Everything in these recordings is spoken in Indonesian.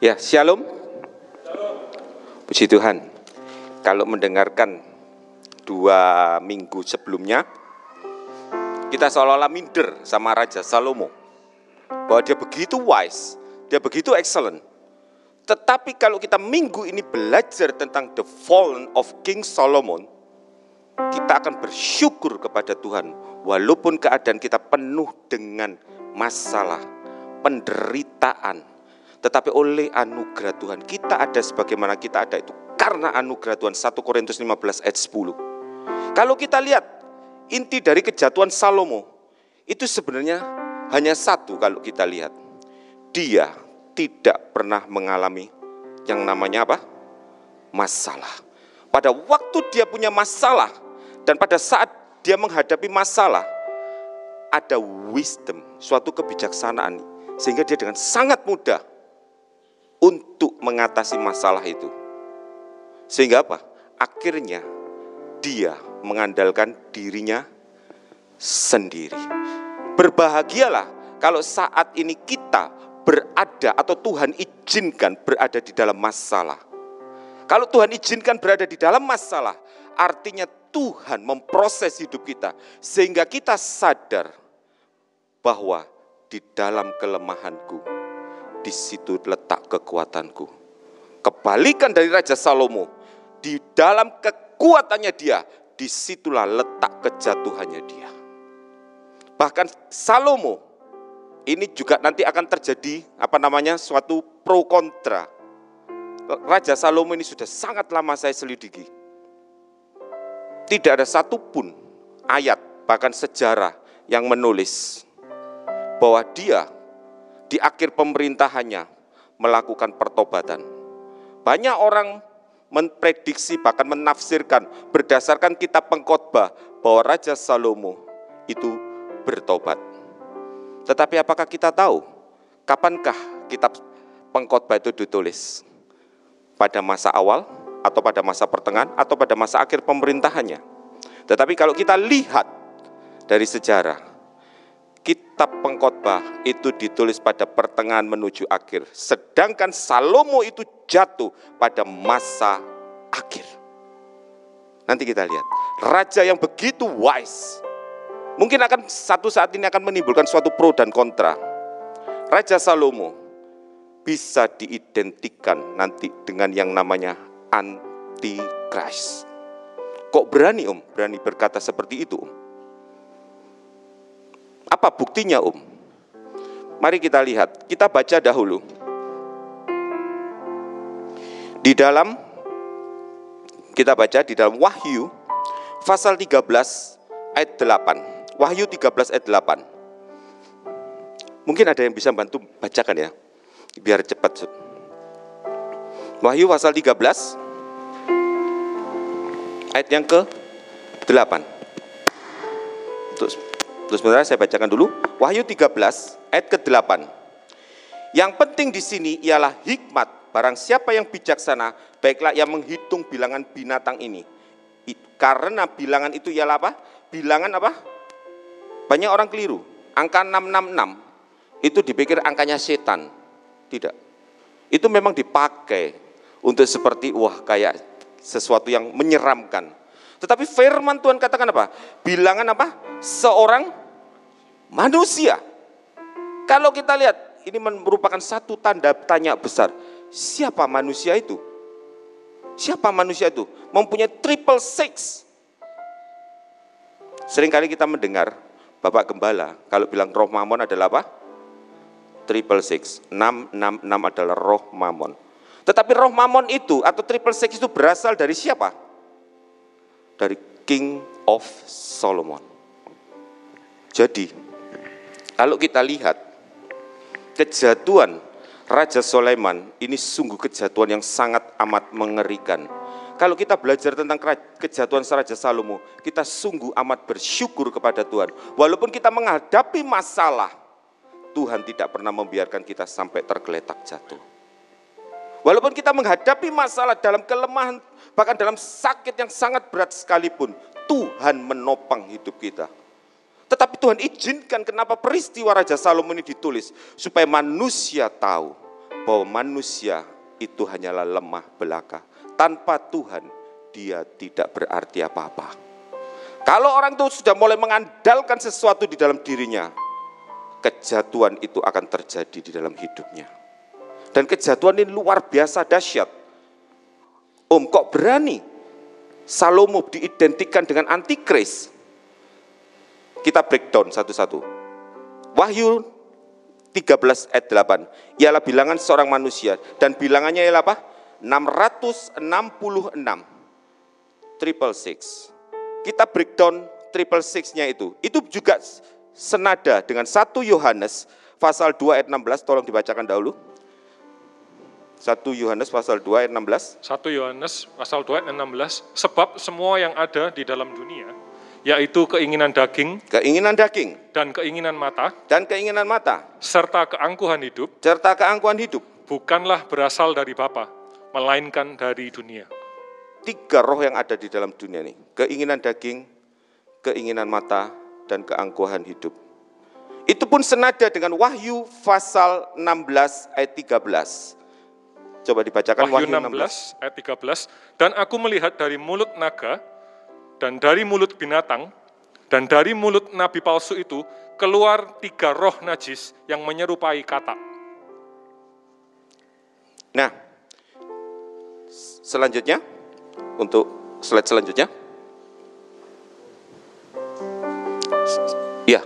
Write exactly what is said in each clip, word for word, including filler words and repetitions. Ya, shalom. Shalom. Puji Tuhan. Kalau mendengarkan dua minggu sebelumnya, kita seolah-olah minder sama Raja Salomo, bahwa dia begitu wise, dia begitu excellent. Tetapi kalau kita minggu ini belajar tentang the fallen of King Solomon, kita akan bersyukur kepada Tuhan, walaupun keadaan kita penuh dengan masalah, penderitaan. Tetapi oleh anugerah Tuhan, kita ada sebagaimana kita ada itu karena anugerah Tuhan. Satu Korintus lima belas ayat sepuluh. Kalau kita lihat inti dari kejatuhan Salomo, itu sebenarnya hanya satu. Kalau kita lihat, dia tidak pernah mengalami yang namanya apa? Masalah. Pada waktu dia punya masalah, dan pada saat dia menghadapi masalah, ada wisdom, suatu kebijaksanaan, sehingga dia dengan sangat mudah untuk mengatasi masalah itu. Sehingga apa? Akhirnya dia mengandalkan dirinya sendiri. Berbahagialah kalau saat ini kita berada, atau Tuhan izinkan berada di dalam masalah. Kalau Tuhan izinkan berada di dalam masalah, artinya Tuhan memproses hidup kita, sehingga kita sadar bahwa di dalam kelemahanku, di situ letak kekuatanku. Kebalikan dari Raja Salomo, di dalam kekuatannya dia, disitulah letak kejatuhannya dia. Bahkan Salomo, ini juga nanti akan terjadi apa namanya suatu pro kontra. Raja Salomo ini sudah sangat lama saya selidiki. Tidak ada satupun ayat, bahkan sejarah yang menulis bahwa dia di akhir pemerintahannya melakukan pertobatan. Banyak orang memprediksi, bahkan menafsirkan berdasarkan kitab Pengkhotbah bahwa Raja Salomo itu bertobat. Tetapi apakah kita tahu kapankah kitab Pengkhotbah itu ditulis? Pada masa awal, atau pada masa pertengahan, atau pada masa akhir pemerintahannya. Tetapi kalau kita lihat dari sejarah, kitab Pengkhotbah itu ditulis pada pertengahan menuju akhir. Sedangkan Salomo itu jatuh pada masa akhir. Nanti kita lihat, raja yang begitu wise, mungkin akan satu saat ini akan menimbulkan suatu pro dan kontra. Raja Salomo bisa diidentikan nanti dengan yang namanya antikris. Kok berani om, berani berkata seperti itu om? Apa buktinya om? Mari kita lihat, kita baca dahulu. Di dalam, kita baca di dalam Wahyu, pasal tiga belas ayat delapan. Wahyu tiga belas ayat delapan. Mungkin ada yang bisa bantu bacakan ya, biar cepat. Wahyu pasal tiga belas ayat yang ke delapan. Terus terus sebentar saya bacakan dulu. Wahyu tiga belas ayat ke delapan. Yang penting di sini ialah hikmat. Barang siapa yang bijaksana, baiklah ia menghitung bilangan binatang ini. Karena bilangan itu ialah apa? Bilangan apa? Banyak orang keliru. Angka enam enam enam itu dipikir angkanya setan. Tidak, itu memang dipakai untuk seperti wah kayak sesuatu yang menyeramkan. Tetapi firman Tuhan katakan apa? Bilangan apa? Seorang manusia. Kalau kita lihat, ini merupakan satu tanda tanya besar. Siapa manusia itu? Siapa manusia itu? Mempunyai triple six. Seringkali kita mendengar Bapak Gembala kalau bilang roh mamon adalah apa? Triple six, enam enam enam adalah roh mamon. Tetapi roh mamon itu atau triple six itu berasal dari siapa? Dari King of Solomon. Jadi kalau kita lihat kejatuhan Raja Sulaiman ini sungguh kejatuhan yang sangat amat mengerikan. Kalau kita belajar tentang kejatuhan Raja Salomo, kita sungguh amat bersyukur kepada Tuhan. Walaupun kita menghadapi masalah, Tuhan tidak pernah membiarkan kita sampai tergeletak jatuh. Walaupun kita menghadapi masalah dalam kelemahan, bahkan dalam sakit yang sangat berat sekalipun, Tuhan menopang hidup kita. Tetapi Tuhan izinkan kenapa peristiwa Raja Salomo ini ditulis, supaya manusia tahu bahwa manusia itu hanyalah lemah belaka. Tanpa Tuhan, dia tidak berarti apa-apa. Kalau orang itu sudah mulai mengandalkan sesuatu di dalam dirinya, kejatuhan itu akan terjadi di dalam hidupnya. Dan kejatuhan ini luar biasa dahsyat. Om, kok berani Salomo diidentikan dengan antikris? Kita breakdown satu-satu. Wahyu tiga belas ayat delapan. Ialah bilangan seorang manusia. Dan bilangannya ialah apa? enam ratus enam puluh enam, triple six. Kita breakdown triple six-nya itu. Itu juga senada dengan satu Yohanes pasal dua ayat enam belas. Tolong dibacakan dahulu. satu Yohanes pasal dua ayat enam belas. satu Yohanes pasal dua ayat enam belas. Sebab semua yang ada di dalam dunia, yaitu keinginan daging, keinginan daging, dan keinginan mata, dan keinginan mata, serta keangkuhan hidup, serta keangkuhan hidup, bukanlah berasal dari Bapa, melainkan dari dunia. Tiga roh yang ada di dalam dunia ini, keinginan daging, keinginan mata, dan keangkuhan hidup. Itu pun senada dengan Wahyu pasal enam belas ayat tiga belas. Coba dibacakan Wahyu, Wahyu enam belas, enam belas ayat tiga belas. Dan aku melihat dari mulut naga, dan dari mulut binatang, dan dari mulut nabi palsu itu, keluar tiga roh najis yang menyerupai katak. Nah, selanjutnya, untuk slide selanjutnya. Ya,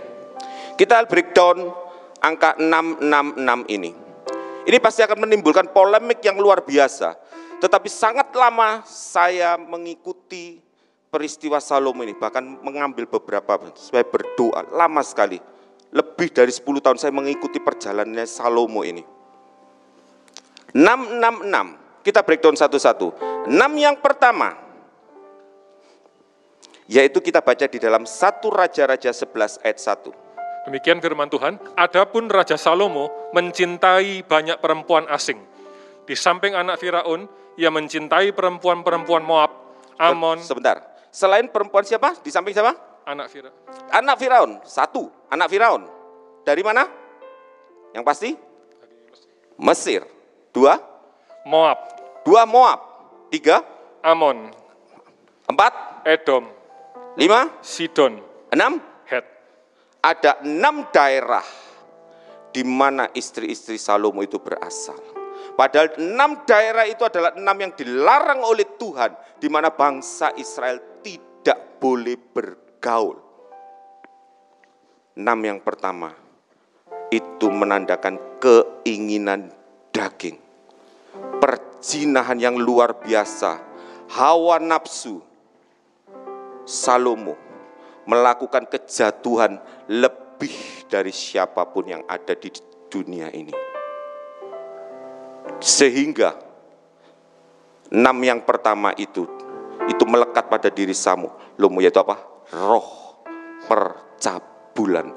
kita breakdown angka enam enam enam ini. Ini pasti akan menimbulkan polemik yang luar biasa. Tetapi sangat lama saya mengikuti peristiwa Salomo ini, bahkan mengambil beberapa, saya berdoa lama sekali, lebih dari sepuluh tahun saya mengikuti perjalanannya Salomo ini. enam enam enam, kita breakdown satu-satu. enam yang pertama, yaitu kita baca di dalam satu Raja-Raja sebelas ayat satu. Demikian firman Tuhan, adapun Raja Salomo mencintai banyak perempuan asing. Di samping anak Firaun, ia mencintai perempuan-perempuan Moab, Amon. Sebentar. Selain perempuan siapa? Di samping siapa? Anak Firaun. Anak Firaun. Satu, anak Firaun. Dari mana? Yang pasti? Mesir. Dua? Moab. Dua Moab. Tiga? Amon. Empat? Edom. Lima? Sidon. Enam? Het. Ada enam daerah di mana istri-istri Salomo itu berasal. Padahal enam daerah itu adalah enam yang dilarang oleh Tuhan, di mana bangsa Israel tidak boleh bergaul. Enam yang pertama, itu menandakan keinginan daging. Perzinahan yang luar biasa, hawa nafsu. Salomo melakukan kejatuhan lebih dari siapapun yang ada di dunia ini. Sehingga enam yang pertama itu itu melekat pada diri Salomo, yaitu apa? Roh percabulan.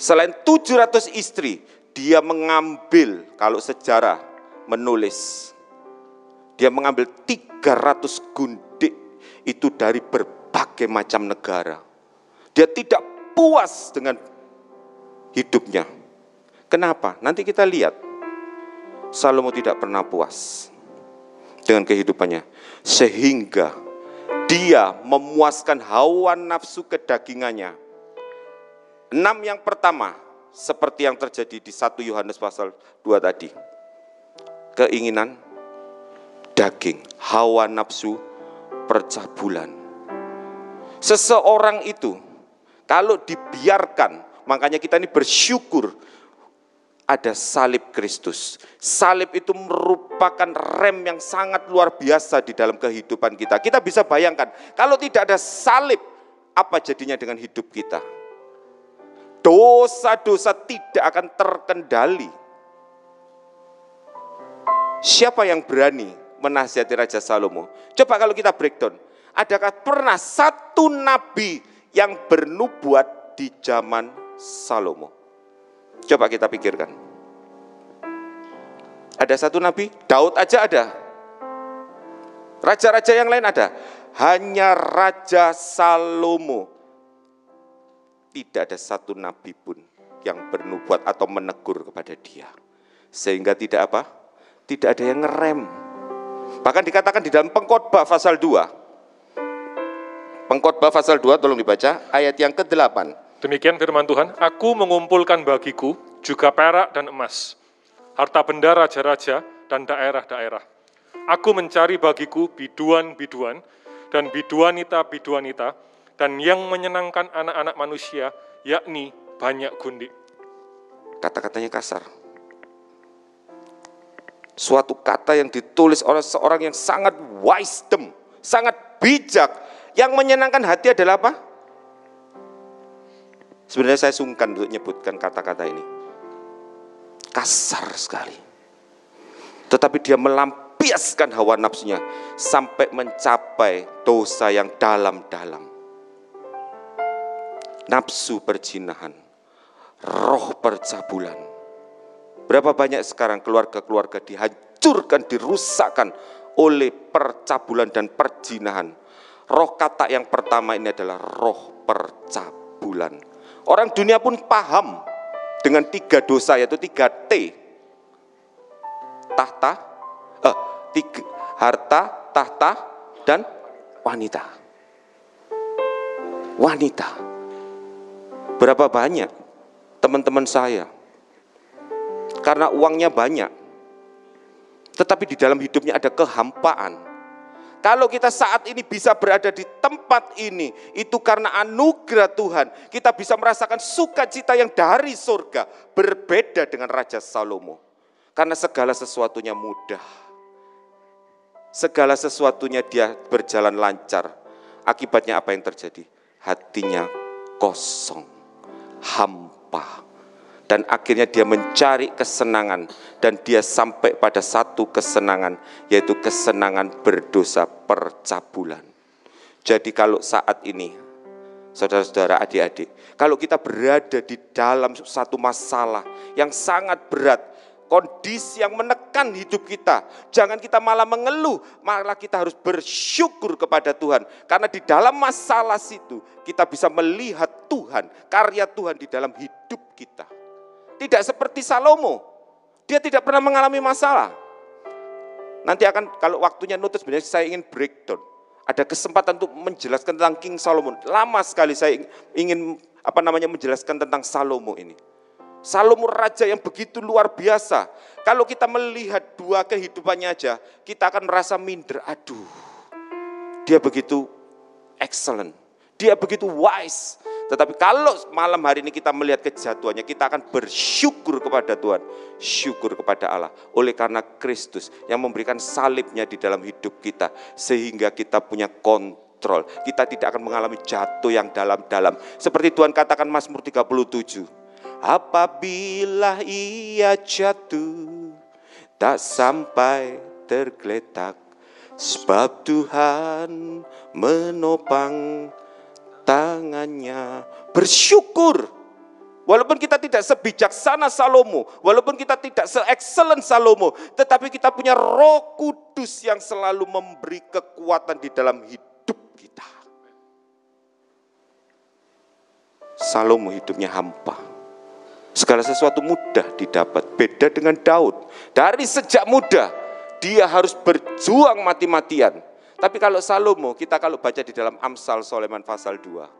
Selain tujuh ratus istri, dia mengambil, kalau sejarah menulis, dia mengambil tiga ratus gundik itu dari berbagai macam negara. Dia tidak puas dengan hidupnya. Kenapa? Nanti kita lihat. Salomo tidak pernah puas dengan kehidupannya, sehingga dia memuaskan hawa nafsu kedagingannya. Enam yang pertama, seperti yang terjadi di satu Yohanes pasal dua tadi. Keinginan daging, hawa nafsu, percabulan. Seseorang itu, kalau dibiarkan, makanya kita ini bersyukur, ada salib Kristus. Salib itu merupakan rem yang sangat luar biasa di dalam kehidupan kita. Kita bisa bayangkan, kalau tidak ada salib, apa jadinya dengan hidup kita? Dosa-dosa tidak akan terkendali. Siapa yang berani menasihati Raja Salomo? Coba kalau kita breakdown. Adakah pernah satu nabi yang bernubuat di zaman Salomo? Coba kita pikirkan. Ada satu nabi, Daud aja ada. Raja-raja yang lain ada. Hanya Raja Salomo. Tidak ada satu nabi pun yang bernubuat atau menegur kepada dia. Sehingga tidak apa? Tidak ada yang ngerem. Bahkan dikatakan di dalam pengkhotbah pasal dua. Pengkhotbah pasal dua, tolong dibaca, ayat yang kedelapan. Demikian firman Tuhan, aku mengumpulkan bagiku juga perak dan emas, harta benda raja-raja dan daerah-daerah. Aku mencari bagiku biduan-biduan dan biduanita-biduanita dan yang menyenangkan anak-anak manusia, yakni banyak gundik. Kata-katanya kasar. Suatu kata yang ditulis oleh seorang yang sangat wisdom, sangat bijak. Yang menyenangkan hati adalah apa? Sebenarnya saya sungkan untuk menyebutkan kata-kata ini. Kasar sekali. Tetapi dia melampiaskan hawa nafsunya sampai mencapai dosa yang dalam-dalam. Nafsu perzinahan, roh percabulan. Berapa banyak sekarang keluarga-keluarga dihancurkan, dirusakkan oleh percabulan dan perzinahan. Roh kata yang pertama ini adalah roh percabulan. Orang dunia pun paham dengan tiga dosa, yaitu tiga T. Tahta, eh, tiga, harta, tahta, dan wanita. Wanita. Berapa banyak teman-teman saya karena uangnya banyak, tetapi di dalam hidupnya ada kehampaan. Kalau kita saat ini bisa berada di tempat ini, itu karena anugerah Tuhan. Kita bisa merasakan sukacita yang dari surga, berbeda dengan Raja Salomo. Karena segala sesuatunya mudah. Segala sesuatunya dia berjalan lancar. Akibatnya apa yang terjadi? Hatinya kosong, hampa. Dan akhirnya dia mencari kesenangan. Dan dia sampai pada satu kesenangan, yaitu kesenangan berdosa percabulan. Jadi kalau saat ini, saudara-saudara, adik-adik, kalau kita berada di dalam satu masalah yang sangat berat, kondisi yang menekan hidup kita, jangan kita malah mengeluh, malah kita harus bersyukur kepada Tuhan. Karena di dalam masalah situ, kita bisa melihat Tuhan, karya Tuhan di dalam hidup kita. Tidak seperti Salomo, dia tidak pernah mengalami masalah. Nanti akan, kalau waktunya nutus, sebenarnya saya ingin breakdown. Ada kesempatan untuk menjelaskan tentang King Salomo. Lama sekali saya ingin apa namanya menjelaskan tentang Salomo ini. Salomo raja yang begitu luar biasa. Kalau kita melihat dua kehidupannya aja, kita akan merasa minder. Aduh, dia begitu excellent, dia begitu wise. Tetapi kalau malam hari ini kita melihat kejatuhannya, kita akan bersyukur kepada Tuhan, syukur kepada Allah. Oleh karena Kristus yang memberikan salibnya di dalam hidup kita, sehingga kita punya kontrol. Kita tidak akan mengalami jatuh yang dalam-dalam. Seperti Tuhan katakan Mazmur tiga puluh tujuh. Apabila ia jatuh, tak sampai tergeletak, sebab Tuhan menopang tangannya. Bersyukur. Walaupun kita tidak sebijaksana Salomo, walaupun kita tidak se-excellent Salomo, tetapi kita punya Roh Kudus yang selalu memberi kekuatan di dalam hidup kita. Salomo hidupnya hampa. Segala sesuatu mudah didapat. Beda dengan Daud. Dari sejak muda dia harus berjuang mati-matian. Tapi kalau Salomo, kita kalau baca di dalam Amsal Soleman pasal dua,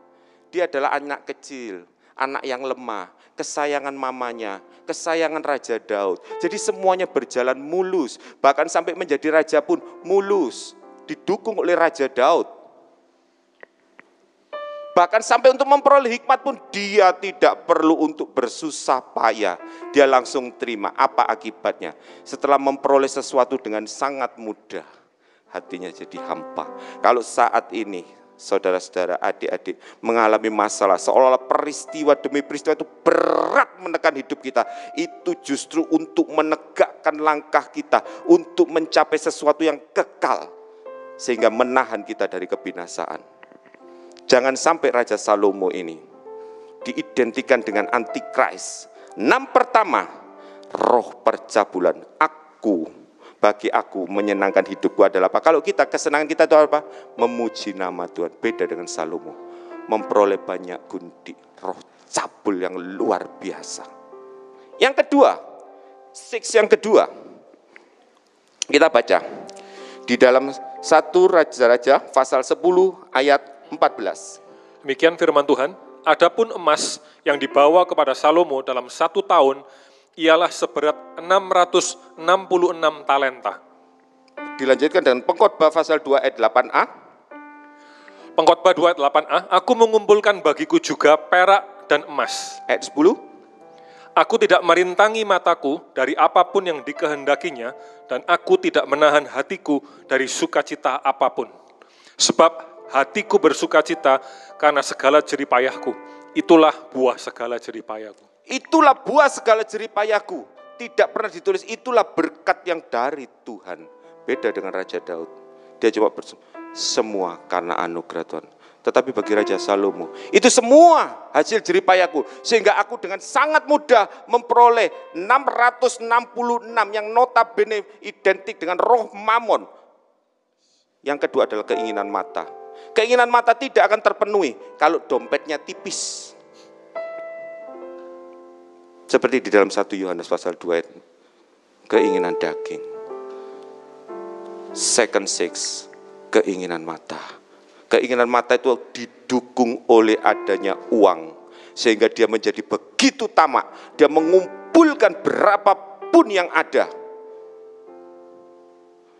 dia adalah anak kecil, anak yang lemah, kesayangan mamanya, kesayangan Raja Daud. Jadi semuanya berjalan mulus, bahkan sampai menjadi raja pun mulus, didukung oleh Raja Daud. Bahkan sampai untuk memperoleh hikmat pun dia tidak perlu untuk bersusah payah, dia langsung terima. Apa akibatnya? Setelah memperoleh sesuatu dengan sangat mudah, hatinya jadi hampa. Kalau saat ini, saudara-saudara, adik-adik mengalami masalah, seolah-olah peristiwa demi peristiwa itu berat menekan hidup kita, itu justru untuk menegakkan langkah kita, untuk mencapai sesuatu yang kekal, sehingga menahan kita dari kebinasaan. Jangan sampai Raja Salomo ini diidentikan dengan antikris. Enam pertama, roh percabulan. Aku, bagi aku menyenangkan hidupku adalah apa? Kalau kita, kesenangan kita itu apa? Memuji nama Tuhan. Beda dengan Salomo, memperoleh banyak gundik, roh cabul yang luar biasa. Yang kedua, six yang kedua, Kita baca di dalam satu Raja-Raja pasal sepuluh ayat empat belas. Demikian firman Tuhan, adapun emas yang dibawa kepada Salomo dalam satu tahun ialah seberat enam ratus enam puluh enam talenta. Dilanjutkan dengan pengkhotbah pasal dua ayat delapan a. Pengkhotbah dua ayat delapan a, aku mengumpulkan bagiku juga perak dan emas. Ayat sepuluh. Aku tidak merintangi mataku dari apapun yang dikehendakinya, dan aku tidak menahan hatiku dari sukacita apapun. Sebab hatiku bersukacita karena segala jeripayahku. Itulah buah segala jeripayahku. Itulah buah segala jeripayahku. Tidak pernah ditulis, itulah berkat yang dari Tuhan. Beda dengan Raja Daud. Dia cuma semua karena anugerah Tuhan. Tetapi bagi Raja Salomo, itu semua hasil jeripayahku, sehingga aku dengan sangat mudah memperoleh enam ratus enam puluh enam yang notabene identik dengan roh mamon. Yang kedua adalah keinginan mata. Keinginan mata tidak akan terpenuhi kalau dompetnya tipis. Seperti di dalam satu Yohanes pasal dua ayat, keinginan daging. Second six, keinginan mata. Keinginan mata itu didukung oleh adanya uang. Sehingga dia menjadi begitu tamak. Dia mengumpulkan berapapun yang ada.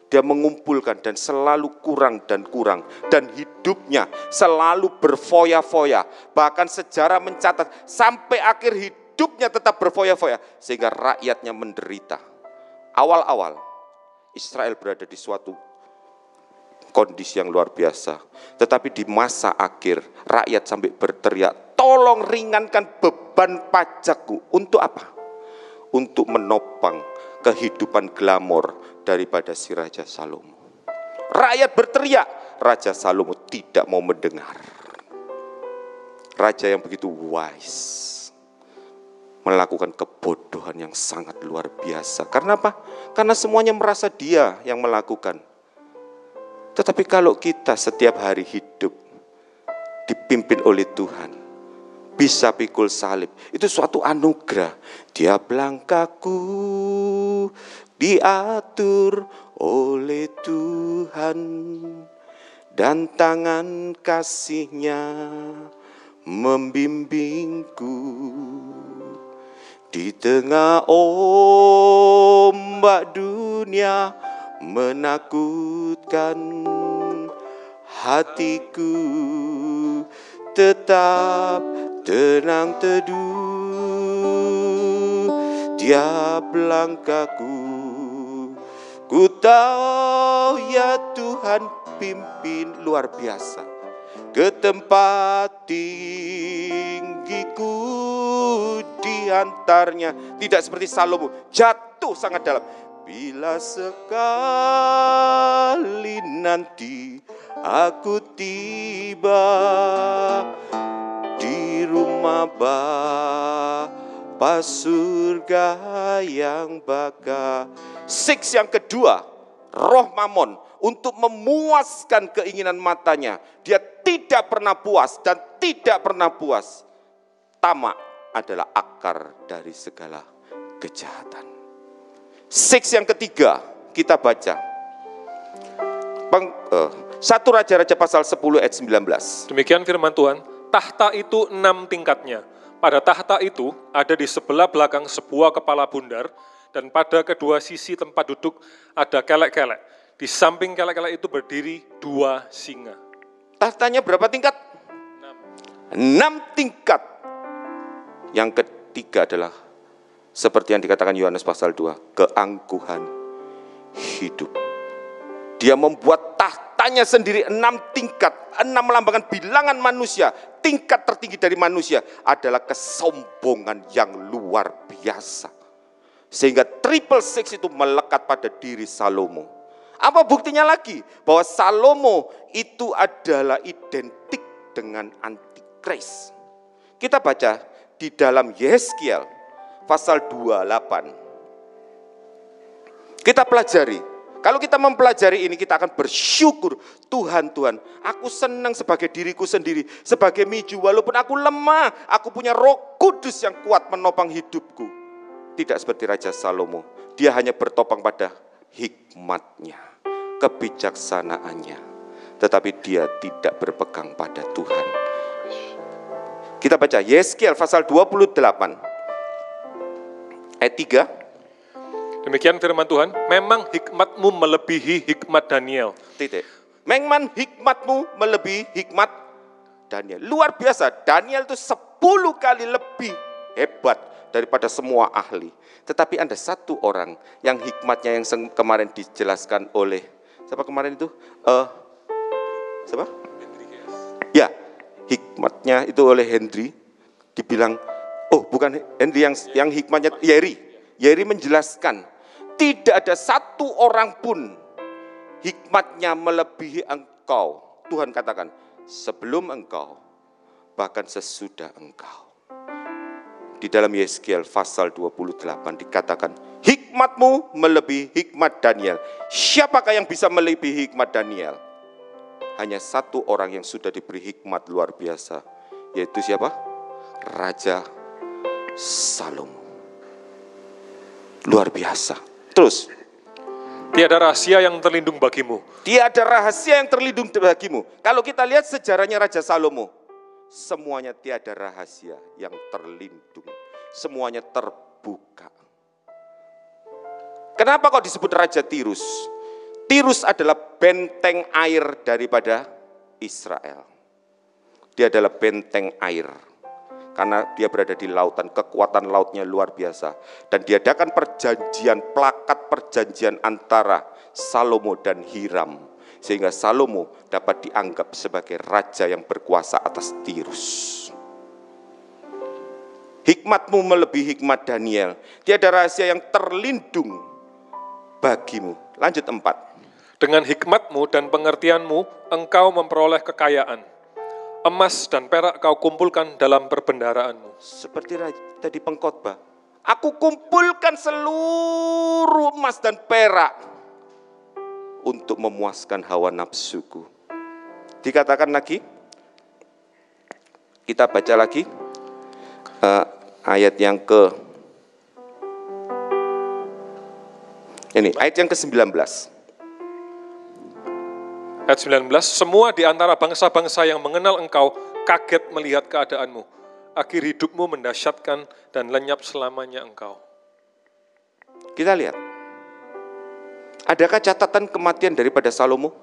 Dia mengumpulkan dan selalu kurang dan kurang. Dan hidupnya selalu berfoya-foya. Bahkan sejarah mencatat sampai akhir hidupnya tetap berfoya-foya. Sehingga rakyatnya menderita. Awal-awal Israel berada di suatu kondisi yang luar biasa, tetapi di masa akhir rakyat sampai berteriak, tolong ringankan beban pajakku. Untuk apa? Untuk menopang kehidupan glamor daripada si Raja Salomo. Rakyat berteriak, Raja Salomo tidak mau mendengar. Raja yang begitu wise melakukan kebodohan yang sangat luar biasa. Karena apa? Karena semuanya merasa dia yang melakukan. Tetapi kalau kita setiap hari hidup dipimpin oleh Tuhan, bisa pikul salib, itu suatu anugerah. Tiap langkahku diatur oleh Tuhan, dan tangan kasih-Nya membimbingku. Di tengah ombak dunia menakutkan, hatiku tetap tenang teduh. Tiap langkahku ku tahu ya Tuhan pimpin. Luar biasa. Ke tempat tinggiku diantarnya. Tidak seperti Salomo jatuh sangat dalam. Bila sekali nanti aku tiba di rumah Bapa surga yang baka. Six, yang kedua, roh mamon untuk memuaskan keinginan matanya. Dia tidak pernah puas dan tidak pernah puas. Tamak adalah akar dari segala kejahatan. Six, yang ketiga, kita baca Peng, eh, satu Raja-Raja pasal sepuluh ayat sembilan belas. Demikian firman Tuhan, tahta itu enam tingkatnya. Pada tahta itu ada di sebelah belakang sebuah kepala bundar, dan pada kedua sisi tempat duduk ada kelek-kelek. Di samping kelek-kelek itu berdiri dua singa. Tahtanya berapa tingkat? Enam. Enam tingkat. Yang ketiga adalah seperti yang dikatakan Yohanes pasal dua, keangkuhan hidup. Dia membuat tahtanya sendiri enam tingkat, enam melambangkan bilangan manusia. Tingkat tertinggi dari manusia adalah kesombongan yang luar biasa. Sehingga triple six itu melekat pada diri Salomo. Apa buktinya lagi? Bahwa Salomo itu adalah identik dengan antikris. Kita baca di dalam Yehezkiel pasal dua puluh delapan. Kita pelajari. Kalau kita mempelajari ini, kita akan bersyukur. Tuhan, Tuhan, aku senang sebagai diriku sendiri, sebagai miju. Walaupun aku lemah, aku punya Roh Kudus yang kuat menopang hidupku. Tidak seperti Raja Salomo. Dia hanya bertopang pada hikmatnya, kebijaksanaannya, tetapi dia tidak berpegang pada Tuhan. Kita baca Yehezkiel pasal dua puluh delapan ayat tiga. Demikian firman Tuhan, memang hikmatmu melebihi hikmat Daniel. Titik. Memang hikmatmu melebihi hikmat Daniel. Luar biasa, Daniel itu sepuluh kali lebih hebat daripada semua ahli. Tetapi ada satu orang yang hikmatnya yang kemarin dijelaskan oleh siapa kemarin itu? Uh, siapa? Ya, hikmatnya itu oleh Henry dibilang, oh bukan Henry yang yang hikmatnya Yeri. Yeri menjelaskan tidak ada satu orang pun hikmatnya melebihi engkau. Tuhan katakan, sebelum engkau, bahkan sesudah engkau. Di dalam Yehezkiel pasal dua puluh delapan dikatakan, hikmatmu melebihi hikmat Daniel. Siapakah yang bisa melebihi hikmat Daniel? Hanya satu orang yang sudah diberi hikmat luar biasa, yaitu siapa? Raja Salomo. Luar biasa. Terus, tiada rahasia yang terlindung bagimu. Tiada rahasia yang terlindung bagimu. Kalau kita lihat sejarahnya Raja Salomo, semuanya tiada rahasia yang terlindung. Semuanya terbuka. Kenapa kok disebut Raja Tirus? Tirus adalah benteng air daripada Israel. Dia adalah benteng air. Karena dia berada di lautan, kekuatan lautnya luar biasa. Dan diadakan perjanjian, plakat perjanjian antara Salomo dan Hiram. Sehingga Salomo dapat dianggap sebagai raja yang berkuasa atas Tirus. Hikmatmu melebihi hikmat Daniel. Tiada rahasia yang terlindung bagimu. Lanjut empat. Dengan hikmatmu dan pengertianmu, engkau memperoleh kekayaan. Emas dan perak kau kumpulkan dalam perbendaharaanmu. Seperti tadi pengkhotbah, aku kumpulkan seluruh emas dan perak untuk memuaskan hawa nafsuku. Dikatakan lagi, kita baca lagi uh, ayat yang ke ini, ayat yang ke sembilan belas. Ayat sembilan belas, semua di antara bangsa-bangsa yang mengenal engkau kaget melihat keadaanmu. Akhir hidupmu mendahsyatkan dan lenyap selamanya engkau. Kita lihat, adakah catatan kematian daripada Salomo?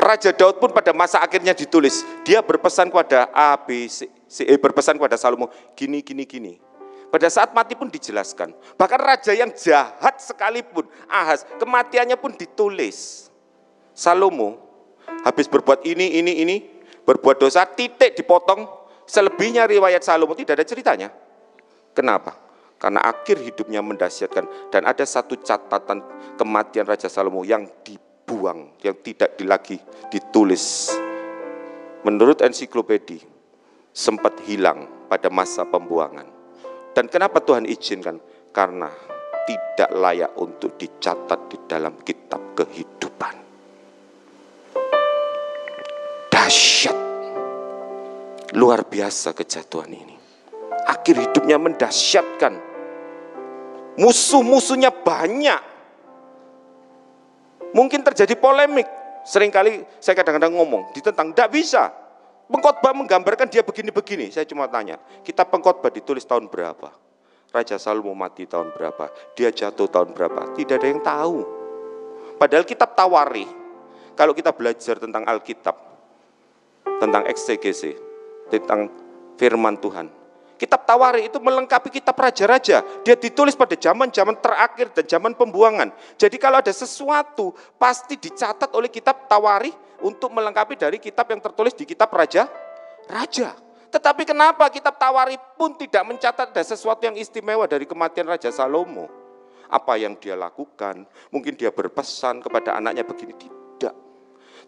Raja Daud pun pada masa akhirnya ditulis, dia berpesan kepada A, B, C, C, eh, berpesan kepada Salomo, gini, gini, gini. Pada saat mati pun dijelaskan. Bahkan raja yang jahat sekalipun, Ahas, kematiannya pun ditulis. Salomo habis berbuat ini, ini, ini, berbuat dosa, titik dipotong. Selebihnya riwayat Salomo tidak ada ceritanya. Kenapa? Karena akhir hidupnya mendasyatkan. Dan ada satu catatan kematian Raja Salomo yang dibuang, yang tidak lagi ditulis. Menurut ensiklopedia, sempat hilang pada masa pembuangan. Dan kenapa Tuhan izinkan? Karena tidak layak untuk dicatat di dalam kitab kehidupan. Dahsyat. Luar biasa kejatuhan ini. Akhir hidupnya mendahsyatkan. Musuh-musuhnya banyak. Mungkin terjadi polemik. Seringkali saya kadang-kadang ngomong, ditentang, tidak bisa. Pengkhotbah menggambarkan dia begini-begini. Saya cuma tanya, kitab pengkhotbah ditulis tahun berapa? Raja Salomo mati tahun berapa? Dia jatuh tahun berapa? Tidak ada yang tahu. Padahal kitab Tawarikh, kalau kita belajar tentang Alkitab, tentang eksegese, tentang firman Tuhan, kitab Tawarikh itu melengkapi kitab raja-raja. Dia ditulis pada zaman-zaman terakhir dan zaman pembuangan. Jadi kalau ada sesuatu, pasti dicatat oleh kitab Tawarikh untuk melengkapi dari kitab yang tertulis di kitab raja-raja. Tetapi kenapa kitab Tawarikh pun tidak mencatat ada sesuatu yang istimewa dari kematian Raja Salomo? Apa yang dia lakukan? Mungkin dia berpesan kepada anaknya begini, tidak.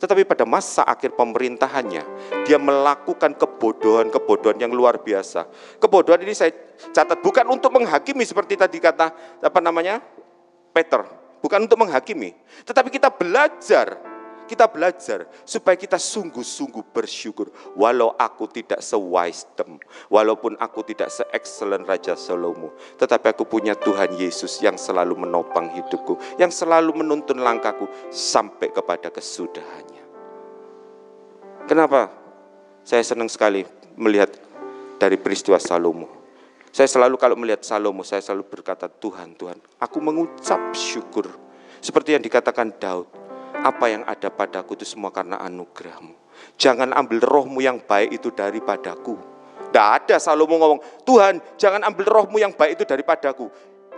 Tetapi pada masa akhir pemerintahannya, dia melakukan kebodohan-kebodohan yang luar biasa. Kebodohan ini saya catat bukan untuk menghakimi seperti tadi kata apa namanya Peter, bukan untuk menghakimi, tetapi kita belajar, kita belajar supaya kita sungguh-sungguh bersyukur. Walau aku tidak se-wisdom, walaupun aku tidak se-excellent Raja Salomo, tetapi aku punya Tuhan Yesus yang selalu menopang hidupku, yang selalu menuntun langkahku sampai kepada kesudahannya. Kenapa? Saya senang sekali melihat dari peristiwa Salomo. Saya selalu kalau melihat Salomo, saya selalu berkata, Tuhan, Tuhan, aku mengucap syukur. Seperti yang dikatakan Daud, apa yang ada padaku itu semua karena anugerahmu. Jangan ambil rohmu yang baik itu daripadaku. Tidak ada Salomo ngomong, Tuhan, jangan ambil rohmu yang baik itu daripadaku.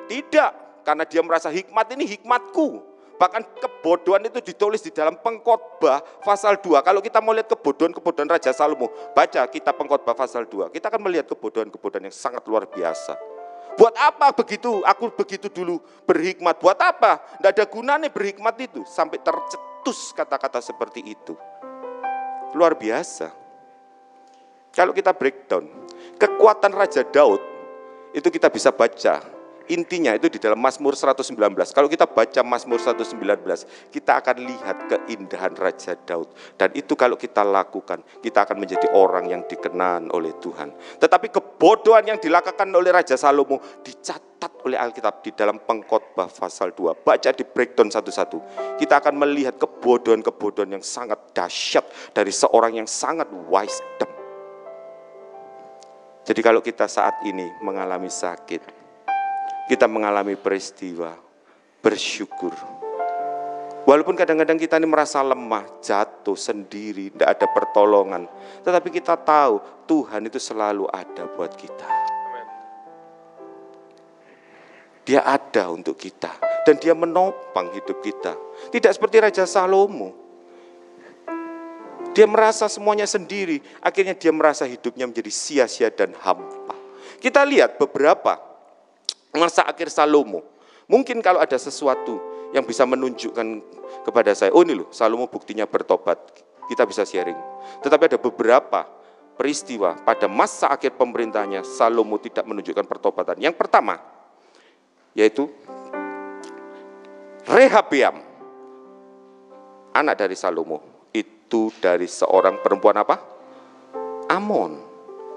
Tidak, karena dia merasa hikmat ini hikmatku. Bahkan kebodohan itu ditulis di dalam Pengkhotbah pasal dua. Kalau kita mau lihat kebodohan-kebodohan Raja Salomo, baca kitab Pengkhotbah pasal dua. Kita akan melihat kebodohan-kebodohan yang sangat luar biasa. Buat apa begitu? Aku begitu dulu berhikmat. Buat apa? Tidak ada gunanya berhikmat itu. Sampai tercetus kata-kata seperti itu. Luar biasa. Kalau kita breakdown, kekuatan Raja Daud itu kita bisa baca. Intinya itu di dalam Mazmur seratus sembilan belas. Kalau kita baca Mazmur seratus sembilan belas, kita akan lihat keindahan Raja Daud. Dan itu kalau kita lakukan, kita akan menjadi orang yang dikenan oleh Tuhan. Tetapi kebodohan yang dilakukan oleh Raja Salomo dicatat oleh Alkitab di dalam Pengkhotbah pasal dua. Baca di breakdown satu-satu. Kita akan melihat kebodohan-kebodohan yang sangat dahsyat dari seorang yang sangat wisdom. Jadi kalau kita saat ini mengalami sakit, kita mengalami peristiwa, bersyukur. Walaupun kadang-kadang kita ini merasa lemah, jatuh sendiri, tidak ada pertolongan. Tetapi kita tahu Tuhan itu selalu ada buat kita. Dia ada untuk kita. Dan dia menopang hidup kita. Tidak seperti Raja Salomo. Dia merasa semuanya sendiri. Akhirnya dia merasa hidupnya menjadi sia-sia dan hampa. Kita lihat beberapa. Masa akhir Salomo, mungkin kalau ada sesuatu yang bisa menunjukkan kepada saya, oh ini loh Salomo buktinya bertobat, kita bisa sharing. Tetapi ada beberapa peristiwa pada masa akhir pemerintahnya Salomo tidak menunjukkan pertobatan. Yang pertama yaitu Rehabeam, anak dari Salomo, itu dari seorang perempuan apa? Amon,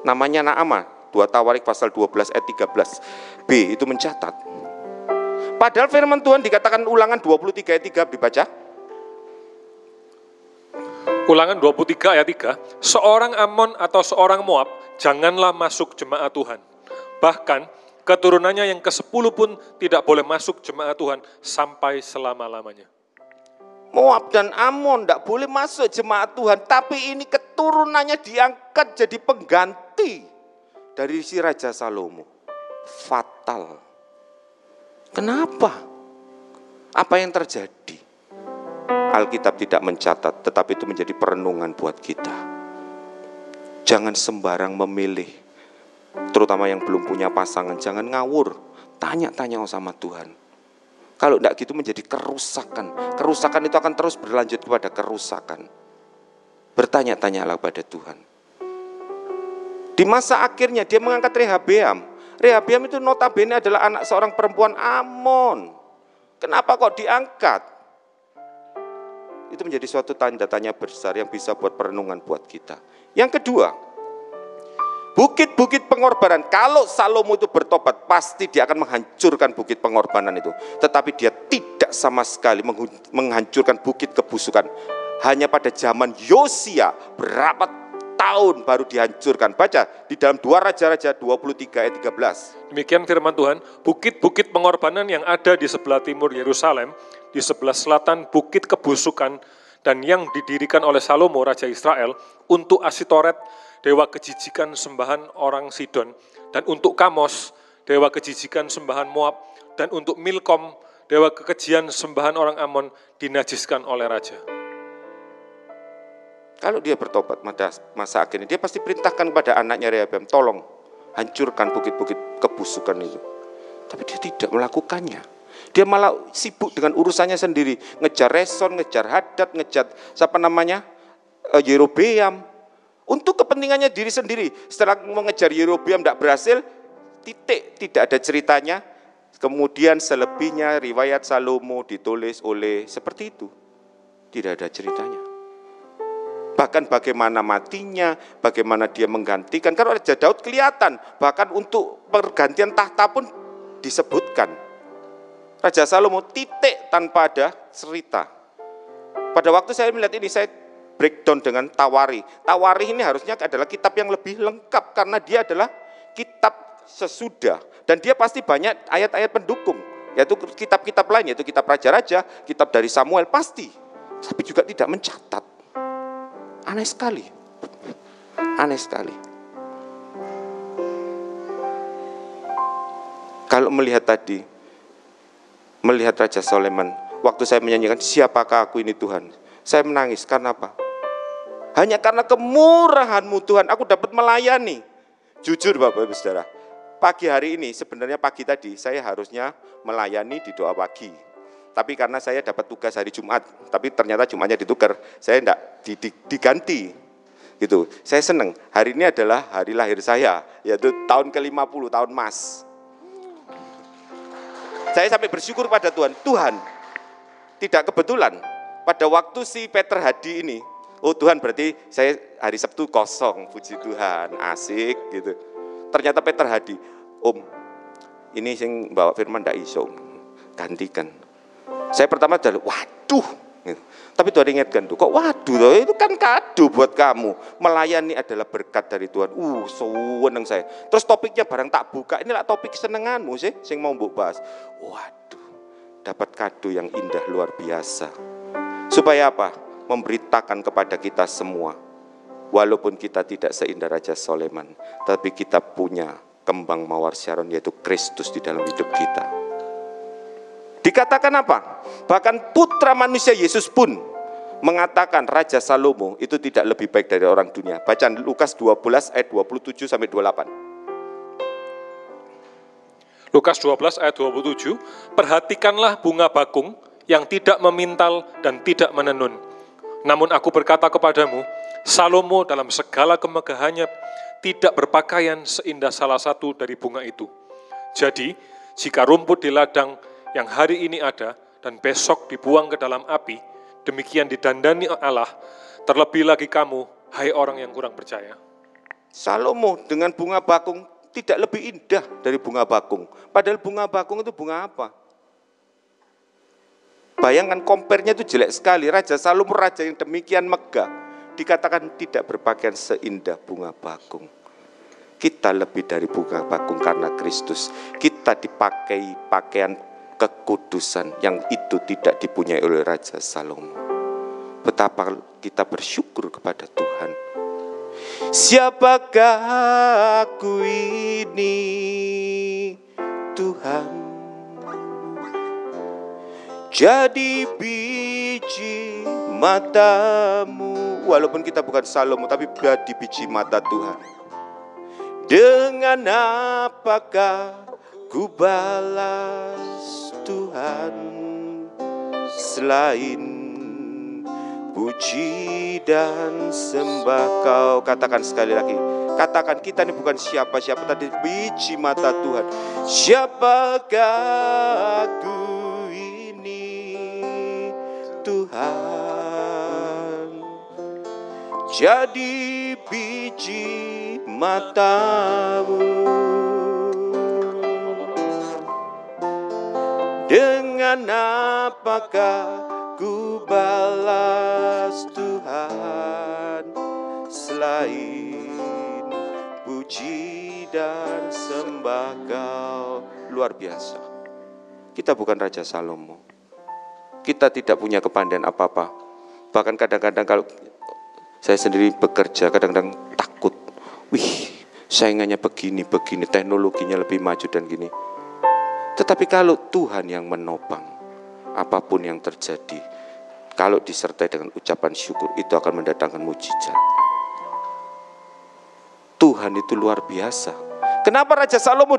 namanya Naama. dua Tawarik pasal dua belas ayat tiga belas B itu mencatat. Padahal firman Tuhan dikatakan Ulangan dua puluh tiga ayat tiga, dibaca. Ulangan dua puluh tiga ayat tiga, seorang Amon atau seorang Moab janganlah masuk jemaat Tuhan. Bahkan keturunannya yang kesepuluh pun tidak boleh masuk jemaat Tuhan sampai selama-lamanya. Moab dan Amon tidak boleh masuk jemaat Tuhan, tapi ini keturunannya diangkat jadi pengganti dari si Raja Salomo. Fatal. Kenapa? Apa yang terjadi? Alkitab tidak mencatat, tetapi itu menjadi perenungan buat kita. Jangan sembarang memilih, terutama yang belum punya pasangan. Jangan ngawur, tanya-tanya sama Tuhan. Kalau tidak gitu menjadi kerusakan. Kerusakan itu akan terus berlanjut kepada kerusakan. Bertanya-tanyalah pada Tuhan. Di masa akhirnya dia mengangkat Rehabeam. Rehabeam itu notabene adalah anak seorang perempuan Amon. Kenapa kok diangkat? Itu menjadi suatu tanda tanya besar yang bisa buat perenungan buat kita. Yang kedua, bukit-bukit pengorbanan. Kalau Salomo itu bertobat, pasti dia akan menghancurkan bukit pengorbanan itu. Tetapi dia tidak sama sekali menghancurkan bukit kebusukan. Hanya pada zaman Yosia, berapa tahun baru dihancurkan. Baca di dalam dua Raja-Raja dua puluh tiga ayat tiga belas. Demikian firman Tuhan, bukit-bukit pengorbanan yang ada di sebelah timur Yerusalem, di sebelah selatan bukit kebusukan, dan yang didirikan oleh Salomo Raja Israel untuk Asitoret, dewa kejijikan sembahan orang Sidon, dan untuk Kamos, dewa kejijikan sembahan Moab, dan untuk Milkom, dewa kekejian sembahan orang Amon, dinajiskan oleh Raja. Kalau dia bertobat masa akhirnya, dia pasti perintahkan kepada anaknya Rehabeam, tolong hancurkan bukit-bukit kebusukan itu. Tapi dia tidak melakukannya. Dia malah sibuk dengan urusannya sendiri, ngejar Reson, ngejar Hadad, ngejar siapa namanya Yerobeam, untuk kepentingannya diri sendiri. Setelah mengejar Yerobeam tidak berhasil, titik tidak ada ceritanya. Kemudian selebihnya riwayat Salomo ditulis oleh seperti itu. tidak ada ceritanya. Bahkan bagaimana matinya, bagaimana dia menggantikan. Karena Raja Daud kelihatan, bahkan untuk pergantian tahta pun disebutkan. Raja Salomo titik tanpa ada cerita. Pada waktu saya melihat ini, saya breakdown dengan Tawari. Tawari ini harusnya adalah kitab yang lebih lengkap, karena dia adalah kitab sesudah. Dan dia pasti banyak ayat-ayat pendukung, yaitu kitab-kitab lain, yaitu kitab Raja-Raja, kitab dari Samuel, pasti. Tapi juga tidak mencatat. Aneh sekali. Aneh sekali. Kalau melihat tadi, melihat Raja Salomo, waktu saya menyanyikan, siapakah aku ini Tuhan? Saya menangis, karena apa? Hanya karena kemurahan-Mu Tuhan, aku dapat melayani. Jujur Bapak Ibu Saudara, pagi hari ini, sebenarnya pagi tadi, saya harusnya melayani di doa pagi. Tapi karena saya dapat tugas hari Jumat, tapi ternyata Jumatnya ditukar, saya enggak di, di, diganti. Gitu. Saya senang, hari ini adalah hari lahir saya, yaitu tahun ke lima puluh, tahun emas. Saya sampai bersyukur pada Tuhan, Tuhan, tidak kebetulan, pada waktu si Peter Hadi ini, oh Tuhan berarti saya hari Sabtu kosong, puji Tuhan, asik gitu. Ternyata Peter Hadi, Om, ini yang bawa firman ndak iso, gantikan. Saya pertama adalah, waduh. Gitu. Tapi Tuhan ingatkan tuh, kok waduh, itu kan kado buat kamu. Melayani adalah berkat dari Tuhan. Uh, seneng saya. Terus topiknya barang tak buka, inilah topik senenganmu sih, sing mau mbok bahas. Waduh, dapat kado yang indah luar biasa. Supaya apa? Memberitakan kepada kita semua. Walaupun kita tidak seindah Raja Salomo, tapi kita punya kembang mawar Syaron, yaitu Kristus di dalam hidup kita. Dikatakan apa? Bahkan putra manusia Yesus pun mengatakan Raja Salomo itu tidak lebih baik dari orang dunia. Bacaan Lukas dua belas ayat dua puluh tujuh sampai dua puluh delapan. Lukas dua belas ayat dua puluh tujuh, perhatikanlah bunga bakung yang tidak memintal dan tidak menenun. Namun aku berkata kepadamu, Salomo dalam segala kemegahannya tidak berpakaian seindah salah satu dari bunga itu. Jadi, jika rumput di ladang yang hari ini ada dan besok dibuang ke dalam api, demikian didandani Allah, terlebih lagi kamu, hai orang yang kurang percaya. Salomo dengan bunga bakung tidak lebih indah dari bunga bakung. Padahal bunga bakung itu bunga apa? Bayangkan kompernya itu jelek sekali. Raja Salomo, raja yang demikian megah, dikatakan tidak berpakaian seindah bunga bakung. Kita lebih dari bunga bakung karena Kristus. Kita dipakai pakaian kekudusan yang itu tidak dipunyai oleh Raja Salomo. Betapa kita bersyukur kepada Tuhan. Siapakah aku ini, Tuhan? Jadi biji matamu. Walaupun kita bukan Salomo, tapi di biji mata Tuhan. Dengan apakah ku balas Tuhan selain puji dan sembah Kau? Katakan sekali lagi, katakan kita ini bukan siapa-siapa, tadi biji mata Tuhan. Siapakah aku ini, Tuhan? Jadi biji matamu, dengan apakah ku balas Tuhan selain puji dan sembah Kau? Luar biasa. Kita bukan Raja Salomo. Kita tidak punya kepandaian apa-apa. Bahkan kadang-kadang kalau saya sendiri bekerja, kadang-kadang takut. Wih, saingannya begini, begini, teknologinya lebih maju dan gini. Tetapi kalau Tuhan yang menopang, apapun yang terjadi, kalau disertai dengan ucapan syukur, itu akan mendatangkan mujizat. Tuhan itu luar biasa. Kenapa Raja Salomo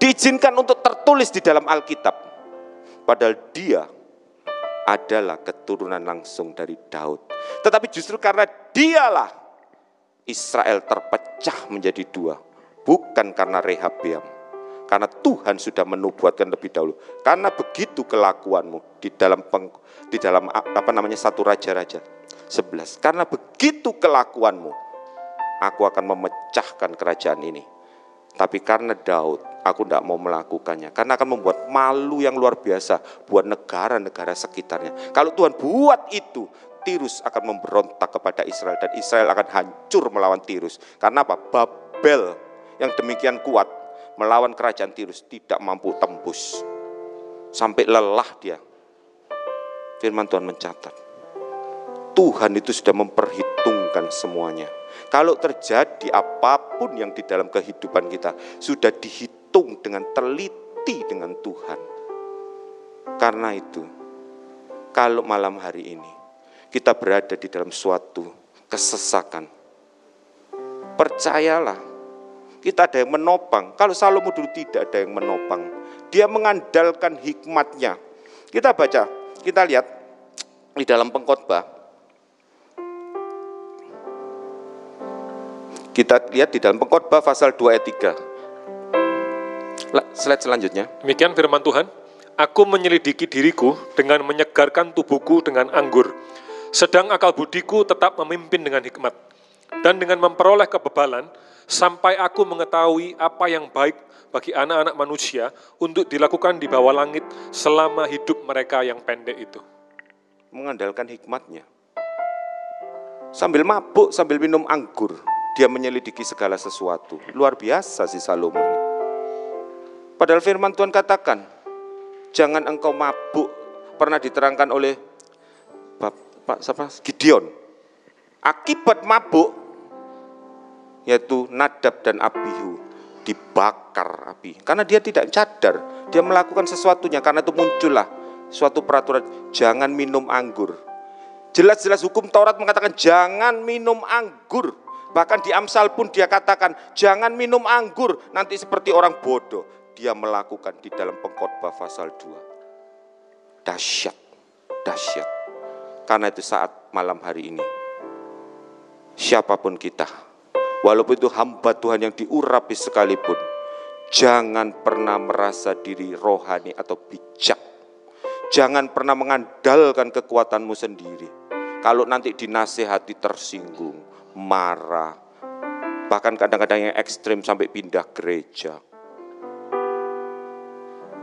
diizinkan untuk tertulis di dalam Alkitab? Padahal dia adalah keturunan langsung dari Daud. Tetapi justru karena dialah Israel terpecah menjadi dua. Bukan karena Rehabeam, Karena Tuhan sudah menubuatkan lebih dahulu. Karena begitu kelakuanmu di dalam peng, di dalam apa namanya satu raja-raja sebelas. Karena begitu kelakuanmu, aku akan memecahkan kerajaan ini. Tapi karena Daud, aku tidak mau melakukannya. Karena akan membuat malu yang luar biasa buat negara-negara sekitarnya. Kalau Tuhan buat itu, Tirus akan memberontak kepada Israel dan Israel akan hancur melawan Tirus. Karena apa? Babel yang demikian kuat melawan kerajaan Tirus tidak mampu tembus. Sampai lelah dia. Firman Tuhan mencatat, Tuhan itu sudah memperhitungkan semuanya. Kalau terjadi apapun yang di dalam kehidupan kita, sudah dihitung dengan teliti dengan Tuhan. Karena itu, kalau malam hari ini kita berada di dalam suatu kesesakan, percayalah, kita ada yang menopang. Kalau Salomo dulu tidak ada yang menopang, dia mengandalkan hikmatnya. Kita baca, kita lihat di dalam Pengkhotbah. Kita lihat di dalam Pengkhotbah pasal dua ayat tiga. Slide selanjutnya. Demikian firman Tuhan, aku menyelidiki diriku dengan menyegarkan tubuhku dengan anggur. Sedang akal budiku tetap memimpin dengan hikmat, dan dengan memperoleh kebebalan, sampai aku mengetahui apa yang baik bagi anak-anak manusia untuk dilakukan di bawah langit selama hidup mereka yang pendek itu. Mengandalkan hikmatnya. Sambil mabuk, sambil minum anggur, dia menyelidiki segala sesuatu. Luar biasa si Salomo ini. Padahal firman Tuhan katakan, jangan engkau mabuk. Pernah diterangkan oleh Bapak Pak siapa? Gideon. Akibat mabuk, yaitu Nadab dan Abihu dibakar api. Karena dia tidak sadar, dia melakukan sesuatunya. Karena itu muncullah suatu peraturan, jangan minum anggur. Jelas-jelas hukum Taurat mengatakan jangan minum anggur. Bahkan di Amsal pun dia katakan jangan minum anggur, nanti seperti orang bodoh. Dia melakukan di dalam Pengkhotbah pasal dua. Dahsyat, dahsyat. Karena itu saat malam hari ini, siapapun kita, walaupun itu hamba Tuhan yang diurapi sekalipun, jangan pernah merasa diri rohani atau bijak. Jangan pernah mengandalkan kekuatanmu sendiri. Kalau nanti dinasehati tersinggung, marah, bahkan kadang-kadang yang ekstrim sampai pindah gereja.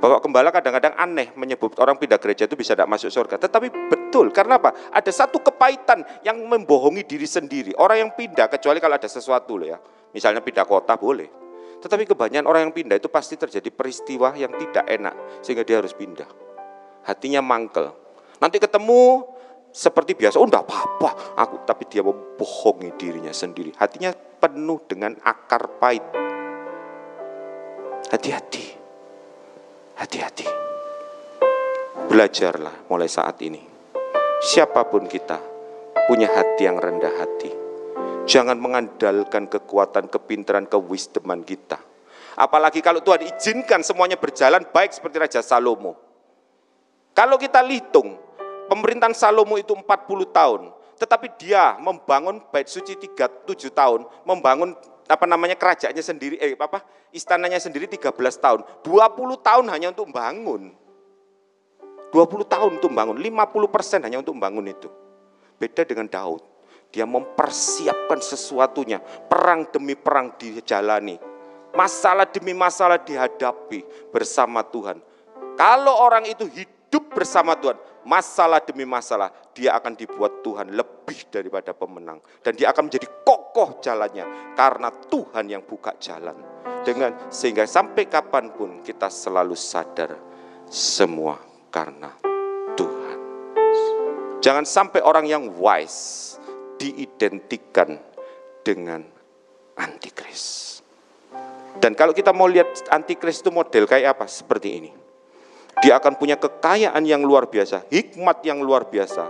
Bapak Gembala kadang-kadang aneh menyebut orang pindah gereja itu bisa tidak masuk surga. Tetapi betul, karena apa? Ada satu kepahitan yang membohongi diri sendiri. Orang yang pindah, kecuali kalau ada sesuatu loh ya. Misalnya pindah kota boleh. Tetapi kebanyakan orang yang pindah itu pasti terjadi peristiwa yang tidak enak. Sehingga dia harus pindah. Hatinya mangkel. Nanti ketemu seperti biasa, oh enggak apa-apa. Aku, tapi dia membohongi dirinya sendiri. Hatinya penuh dengan akar pahit. Hati-hati. Hati-hati, belajarlah mulai saat ini. Siapapun kita punya hati yang rendah hati. Jangan mengandalkan kekuatan, kepintaran, kewisdoman kita. Apalagi kalau Tuhan izinkan semuanya berjalan baik seperti Raja Salomo. Kalau kita hitung, pemerintahan Salomo itu empat puluh tahun. Tetapi dia membangun bait suci tiga puluh tujuh tahun, membangun apa namanya kerajaannya sendiri, eh apa istananya sendiri tiga belas tahun, dua puluh tahun hanya untuk membangun, dua puluh tahun untuk membangun, lima puluh persen hanya untuk membangun itu. Beda dengan Daud, dia mempersiapkan sesuatunya, perang demi perang dijalani, masalah demi masalah dihadapi bersama Tuhan. Kalau orang itu hidup bersama Tuhan, masalah demi masalah, dia akan dibuat Tuhan lebih daripada pemenang. Dan dia akan menjadi kokoh jalannya, karena Tuhan yang buka jalan. Dengan sehingga sampai kapanpun kita selalu sadar, semua karena Tuhan. Jangan sampai orang yang wise diidentikan dengan antikris. Dan kalau kita mau lihat antikris itu model kayak apa? Seperti ini. Dia akan punya kekayaan yang luar biasa, hikmat yang luar biasa.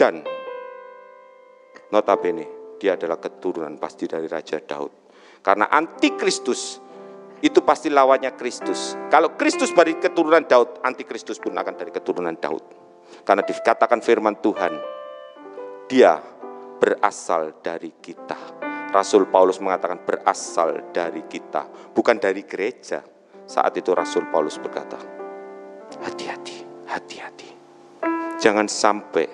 Dan notabene, dia adalah keturunan pasti dari Raja Daud. Karena antikristus itu pasti lawannya Kristus. Kalau Kristus dari keturunan Daud, antikristus pun akan dari keturunan Daud. Karena dikatakan firman Tuhan, dia berasal dari kita. Rasul Paulus mengatakan berasal dari kita, bukan dari gereja. Saat itu Rasul Paulus berkata, hati-hati, hati-hati. Jangan sampai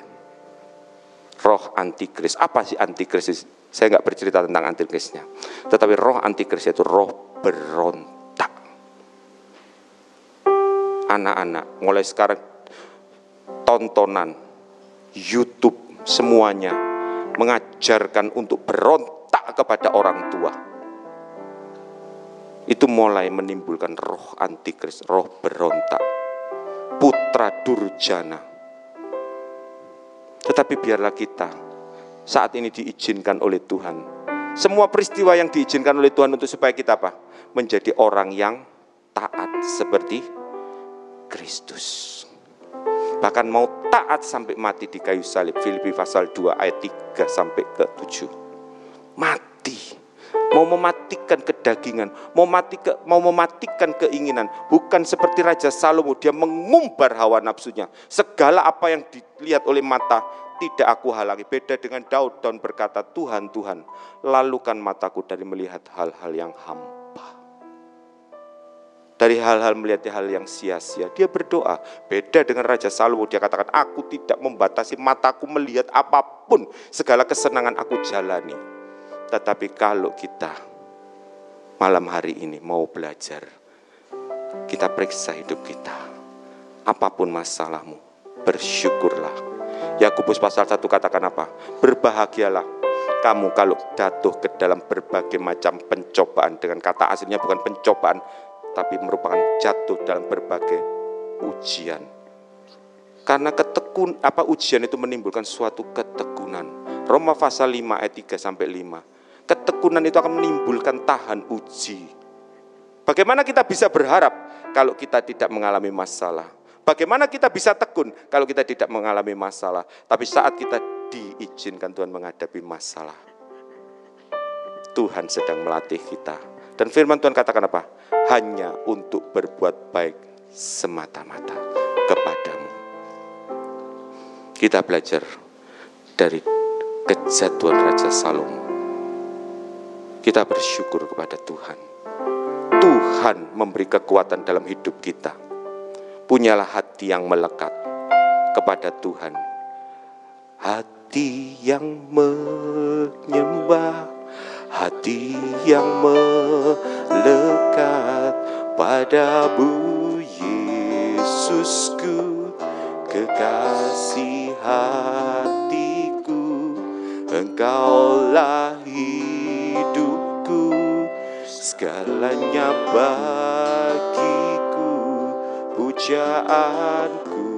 roh antikris. Apa sih antikris? Saya nggak bercerita tentang antikrisnya. Tetapi roh antikris itu roh berontak. Anak-anak, mulai sekarang tontonan, YouTube, semuanya mengajarkan untuk berontak kepada orang tua. Itu mulai menimbulkan roh antikris, roh berontak. Putra durjana. Tetapi biarlah kita saat ini diizinkan oleh Tuhan. Semua peristiwa yang diizinkan oleh Tuhan untuk supaya kita apa? Menjadi orang yang taat seperti Kristus. Bahkan mau taat sampai mati di kayu salib. Filipi pasal dua ayat tiga sampai ke tujuh. Mati. Mau mematikan kedagingan, mau mati ke, mau mematikan keinginan. Bukan seperti Raja Salomo, dia mengumbar hawa nafsunya. Segala apa yang dilihat oleh mata tidak aku halangi. Beda dengan Daud, Daud berkata, Tuhan, Tuhan, lalukan mataku dari melihat hal-hal yang hampa. Dari hal-hal melihat hal yang sia-sia, dia berdoa. Beda dengan Raja Salomo, dia katakan, aku tidak membatasi mataku melihat apapun. Segala kesenangan aku jalani. Tetapi kalau kita malam hari ini mau belajar, kita periksa hidup kita. Apapun masalahmu, bersyukurlah. Yakobus pasal satu katakan apa? Berbahagialah kamu kalau jatuh ke dalam berbagai macam pencobaan. Dengan kata aslinya bukan pencobaan, tapi merupakan jatuh dalam berbagai ujian. Karena ketekun, apa ujian itu menimbulkan suatu ketekunan. Roma pasal lima ayat tiga sampai lima. Ketekunan itu akan menimbulkan tahan uji. Bagaimana kita bisa berharap kalau kita tidak mengalami masalah? Bagaimana kita bisa tekun kalau kita tidak mengalami masalah? Tapi saat kita diizinkan Tuhan menghadapi masalah, Tuhan sedang melatih kita. Dan firman Tuhan katakan apa? Hanya untuk berbuat baik semata-mata kepadamu. Kita belajar dari kejatuhan Raja Salomo. Kita bersyukur kepada Tuhan. Tuhan memberi kekuatan dalam hidup kita. Punyalah hati yang melekat kepada Tuhan. Hati yang menyembah, hati yang melekat padamu Yesusku, kekasih hatiku, Engkaulah hidup. Segalanya bagiku, pujaanku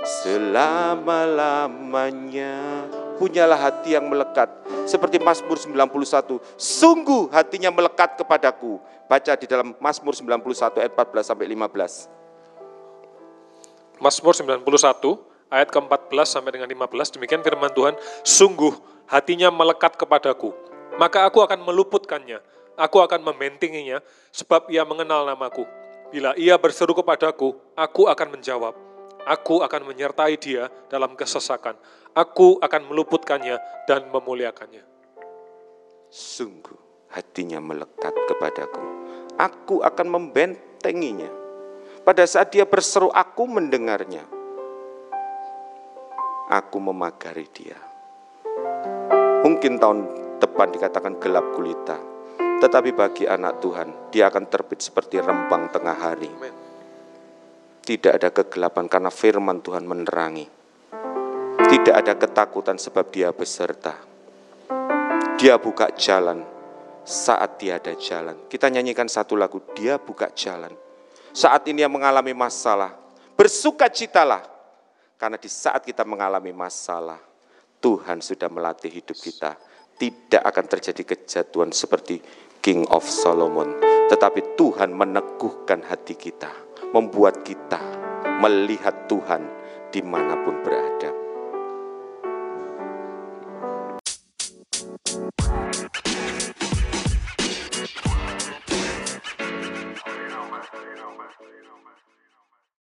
selama-lamanya. Punyalah hati yang melekat. Seperti Mazmur sembilan puluh satu, sungguh hatinya melekat kepadaku. Baca di dalam Mazmur sembilan puluh satu ayat empat belas sampai lima belas. Mazmur sembilan puluh satu ayat ke-empat belas sampai dengan lima belas, demikian firman Tuhan, sungguh hatinya melekat kepadaku, maka aku akan meluputkannya. Aku akan membentenginya, sebab ia mengenal namaku. Bila ia berseru kepadaku, aku akan menjawab. Aku akan menyertai dia dalam kesesakan. Aku akan meluputkannya dan memuliakannya. Sungguh hatinya melekat kepadaku. Aku akan membentenginya. Pada saat dia berseru, aku mendengarnya. Aku memagari dia. Mungkin tahun depan dikatakan gelap gulita. Tetapi bagi anak Tuhan, dia akan terbit seperti rembang tengah hari. Tidak ada kegelapan karena firman Tuhan menerangi. Tidak ada ketakutan sebab dia beserta. Dia buka jalan saat tiada jalan. Kita nyanyikan satu lagu, dia buka jalan. Saat ini yang mengalami masalah, bersukacitalah. Karena di saat kita mengalami masalah, Tuhan sudah melatih hidup kita. Tidak akan terjadi kejatuhan seperti King of Solomon. Tetapi Tuhan meneguhkan hati kita. Membuat kita melihat Tuhan dimanapun berada.